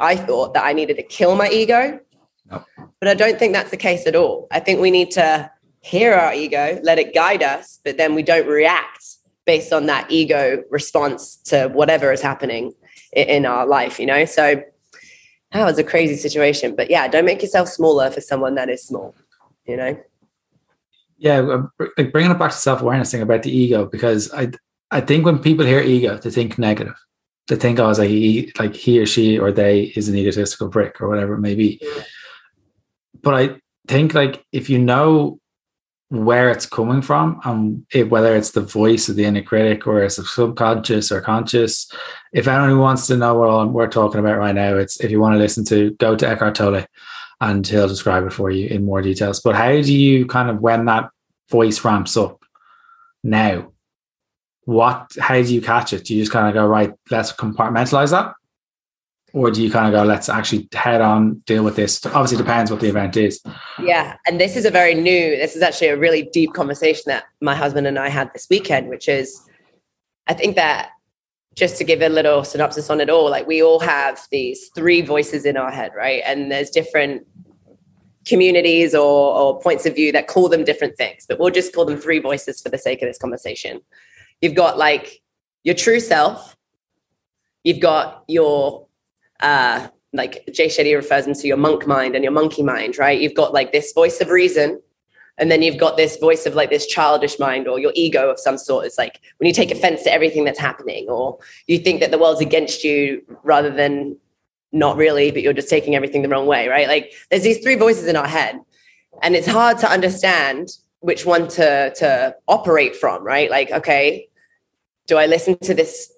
I thought that I needed to kill my ego, but I don't think that's the case at all. I think we need to hear our ego, let it guide us, but then we don't react based on that ego response to whatever is happening in our life, you know? So that was a crazy situation, but yeah, don't make yourself smaller for someone that is small, you know? Yeah. Like, bringing it back to self-awareness thing about the ego, because I think when people hear ego, they think negative. They think, oh, it's like he or she or they is an egotistical prick or whatever it may be. Yeah. But I think, like, if you know where it's coming from, whether it's the voice of the inner critic or it's the subconscious or conscious, if anyone wants to know what we're talking about right now, it's, if you want to listen to, go to Eckhart Tolle and he'll describe it for you in more details. But how do you kind of, when that voice ramps up now, how do you catch it? Do you just kind of go, right, let's compartmentalize that? Or do you kind of go, let's actually head on, deal with this? Obviously, it depends what the event is. Yeah. And this is this is actually a really deep conversation that my husband and I had this weekend, which is, I think that, just to give a little synopsis on it all, like, we all have these three voices in our head, right? And there's different communities or points of view that call them different things, but we'll just call them three voices for the sake of this conversation. You've got, like, your true self. You've got your... like Jay Shetty refers them to your monk mind and your monkey mind, right? You've got like this voice of reason, and then you've got this voice of like this childish mind or your ego of some sort. It's like when you take offense to everything that's happening, or you think that the world's against you rather than not really, but you're just taking everything the wrong way, right? Like, there's these three voices in our head, and it's hard to understand which one to operate from, right? Like, okay, do I listen to this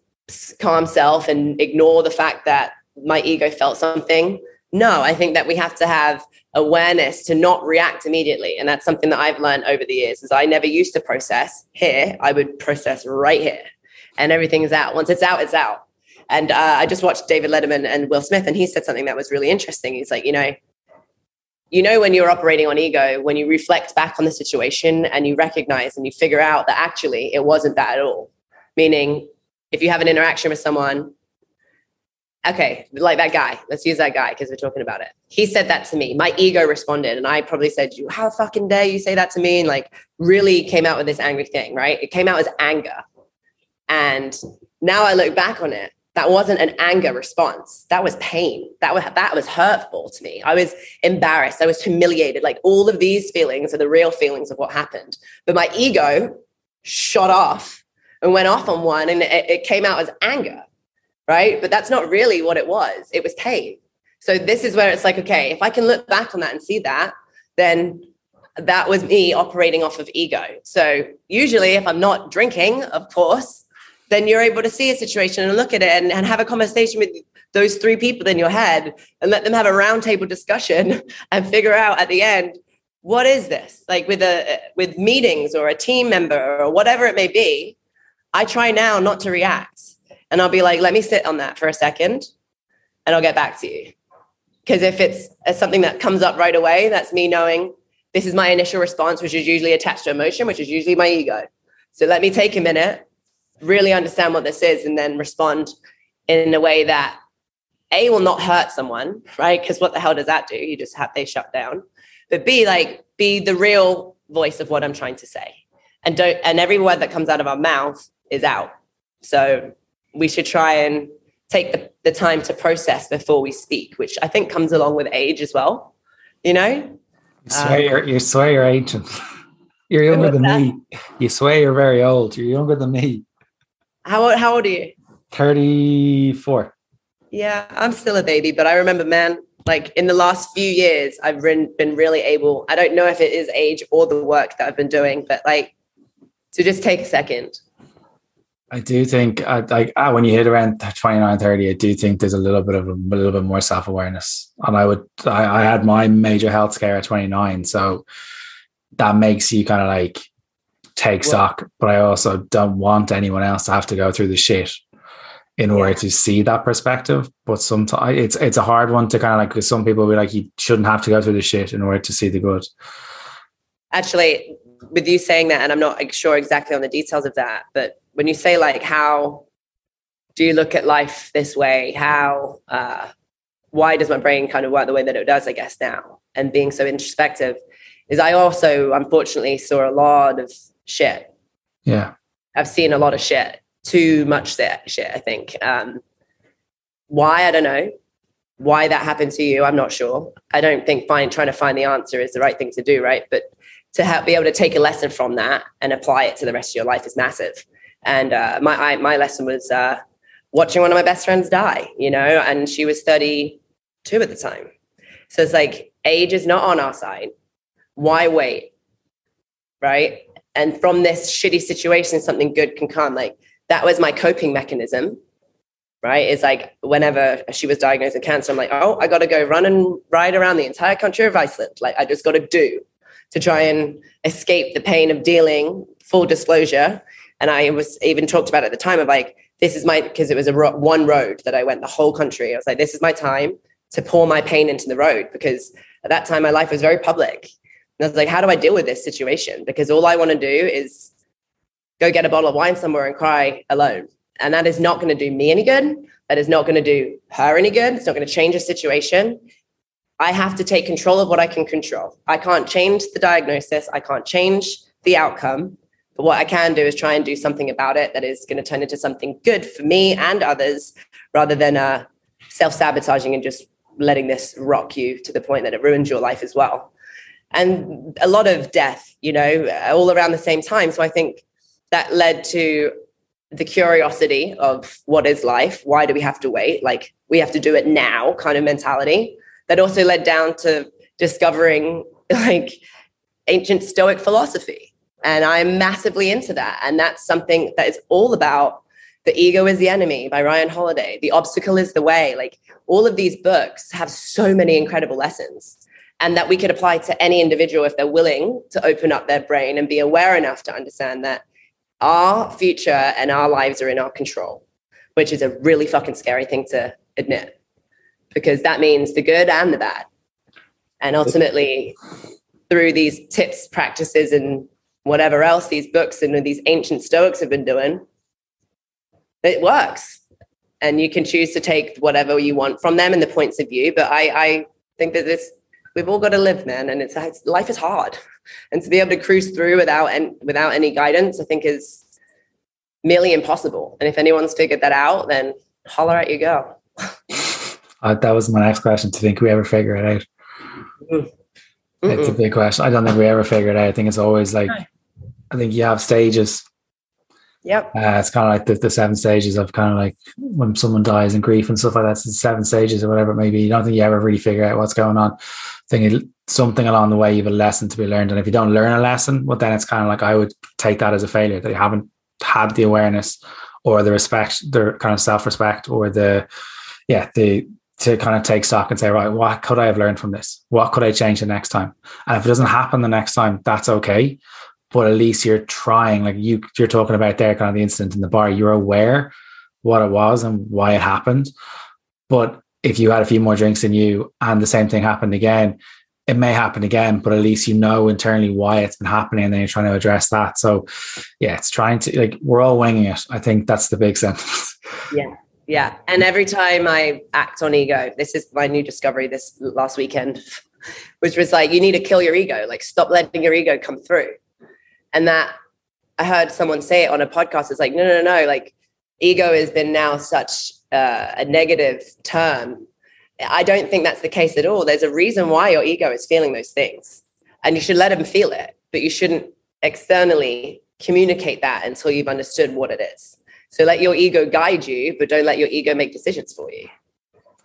calm self and ignore the fact that my ego felt something? No, I think that we have to have awareness to not react immediately. And that's something that I've learned over the years, is I never used to process here. I would process right here, and everything is out. Once it's out, it's out. And I just watched David Letterman and Will Smith, and he said something that was really interesting. He's like, you know, when you're operating on ego, when you reflect back on the situation and you recognize and you figure out that actually it wasn't that at all. Meaning, if you have an interaction with someone, okay, like that guy, let's use that guy because we're talking about it. He said that to me. My ego responded, and I probably said, how fucking dare you say that to me? And like, really came out with this angry thing, right? It came out as anger. And now I look back on it. That wasn't an anger response. That was pain. That was hurtful to me. I was embarrassed. I was humiliated. Like, all of these feelings are the real feelings of what happened. But my ego shot off and went off on one, and it came out as anger. Right? But that's not really what it was. It was pain. So this is where it's like, okay, if I can look back on that and see that, then that was me operating off of ego. So usually if I'm not drinking, of course, then you're able to see a situation and look at it and have a conversation with those three people in your head and let them have a roundtable discussion and figure out at the end, what is this? Like with meetings or a team member or whatever it may be, I try now not to react. And I'll be like, let me sit on that for a second and I'll get back to you. Because if it's something that comes up right away, that's me knowing this is my initial response, which is usually attached to emotion, which is usually my ego. So let me take a minute, really understand what this is, and then respond in a way that A, will not hurt someone, right? Because what the hell does that do? You just have, they shut down. But B, like, be the real voice of what I'm trying to say. And don't, and every word that comes out of our mouth is out. So we should try and take the time to process before we speak, which I think comes along with age as well. You know? You swear you're ancient. You're younger than me. You swear you're very old. You're younger than me. How old are you? 34. Yeah, I'm still a baby, but I remember, man, like in the last few years, I've been really able, I don't know if it is age or the work that I've been doing, but like to just take a second. I do think, when you hit around 29, 30, I do think there's a little bit more self-awareness. And I had my major health scare at 29. So that makes you kind of like take stock. But I also don't want anyone else to have to go through the shit in order to see that perspective. But sometimes it's a hard one to kind of like, because some people will be like, you shouldn't have to go through the shit in order to see the good. Actually, with you saying that, and I'm not sure exactly on the details of that, but when you say like, how do you look at life this way? How, why does my brain kind of work the way that it does, I guess now, and being so introspective is I also unfortunately saw a lot of shit. Yeah. I've seen a lot of shit, too much shit, I think. Why, I don't know. Why that happened to you, I'm not sure. I don't think trying to find the answer is the right thing to do, right? But to be able to take a lesson from that and apply it to the rest of your life is massive. And my lesson was watching one of my best friends die, you know, and she was 32 at the time. So it's like, age is not on our side. Why wait, right? And from this shitty situation, something good can come. Like, that was my coping mechanism, right? It's like, whenever she was diagnosed with cancer, I'm like, oh, I got to go run and ride around the entire country of Iceland. Like, I just got to do to try and escape the pain of dealing, full disclosure. And I was even talked about at the time of like, this is my, because it was one road that I went the whole country. I was like, this is my time to pour my pain into the road, because at that time my life was very public. And I was like, how do I deal with this situation? Because all I want to do is go get a bottle of wine somewhere and cry alone. And that is not going to do me any good. That is not going to do her any good. It's not going to change the situation. I have to take control of what I can control. I can't change the diagnosis. I can't change the outcome. But what I can do is try and do something about it that is going to turn into something good for me and others, rather than self-sabotaging and just letting this rock you to the point that it ruins your life as well. And a lot of death, you know, all around the same time. So I think that led to the curiosity of what is life? Why do we have to wait? Like, we have to do it now kind of mentality. That also led down to discovering like ancient Stoic philosophy. And I'm massively into that. And that's something that is all about The Ego is the Enemy by Ryan Holiday. The Obstacle is the Way. Like, all of these books have so many incredible lessons, and that we could apply to any individual if they're willing to open up their brain and be aware enough to understand that our future and our lives are in our control, which is a really fucking scary thing to admit, because that means the good and the bad. And ultimately, through these tips, practices, and whatever else these books and these ancient Stoics have been doing, it works. And you can choose to take whatever you want from them and the points of view. But I think that we've all got to live, man. And it's life is hard. And to be able to cruise through without any guidance, I think is merely impossible. And if anyone's figured that out, then holler at your girl. That was my next question. To think we ever figure it out. Mm-mm. It's a big question. I don't think we ever figure it out. I think it's always like, I think you have stages. Yep. It's kind of like the 7 stages of kind of like when someone dies in grief and stuff like that. It's the 7 stages or whatever it may be. You don't think you ever really figure out what's going on. I think something along the way, you have a lesson to be learned. And if you don't learn a lesson, well, then it's kind of like, I would take that as a failure, that you haven't had the awareness or the respect, the kind of self-respect or to kind of take stock and say, right, what could I have learned from this? What could I change the next time? And if it doesn't happen the next time, that's okay. But at least you're trying, like you're talking about there, kind of the incident in the bar, you're aware what it was and why it happened. But if you had a few more drinks in you and the same thing happened again, it may happen again, but at least you know internally why it's been happening and then you're trying to address that. So yeah, it's trying to, like, we're all winging it. I think that's the big sentence. Yeah. Yeah. And every time I act on ego, this is my new discovery this last weekend, which was like, you need to kill your ego, like stop letting your ego come through. And that, I heard someone say it on a podcast. It's like, no. Like, ego has been now such a negative term. I don't think that's the case at all. There's a reason why your ego is feeling those things, and you should let them feel it, but you shouldn't externally communicate that until you've understood what it is. So let your ego guide you, but don't let your ego make decisions for you.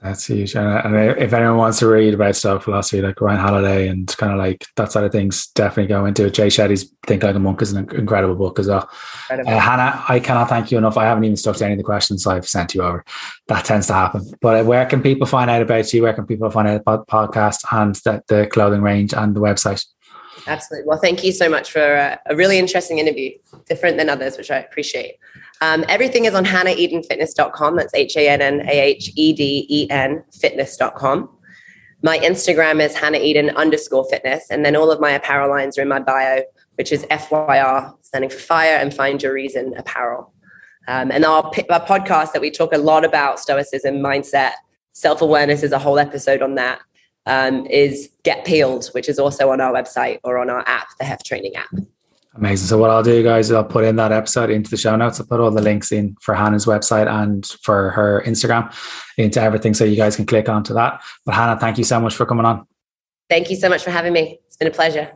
That's huge. And if anyone wants to read about stuff, philosophy, like Ryan Holiday and kind of like that side of things, definitely go into it. Jay Shetty's Think Like a Monk is an incredible book as well. Hannah, I cannot thank you enough. I haven't even stuck to any of the questions I've sent you over. That tends to happen. But where can people find out about you? Where can people find out about the podcast and the clothing range and the website? Absolutely. Well, thank you so much for a really interesting interview, different than others, which I appreciate. Everything is on hannahedenfitness.com. That's HANNAHEDEN fitness.com. My Instagram is hannaheden_fitness. And then all of my apparel lines are in my bio, which is FYR, standing for fire and find your reason apparel. And our podcast that we talk a lot about stoicism, mindset, self-awareness is a whole episode on that. Is Get Peeled, which is also on our website or on our app, the HEF Training App. Amazing. So what I'll do, guys, is I'll put in that episode into the show notes. I'll put all the links in for Hannah's website and for her Instagram into everything, so you guys can click onto that. But Hannah, thank you so much for coming on. Thank you so much for having me. It's been a pleasure.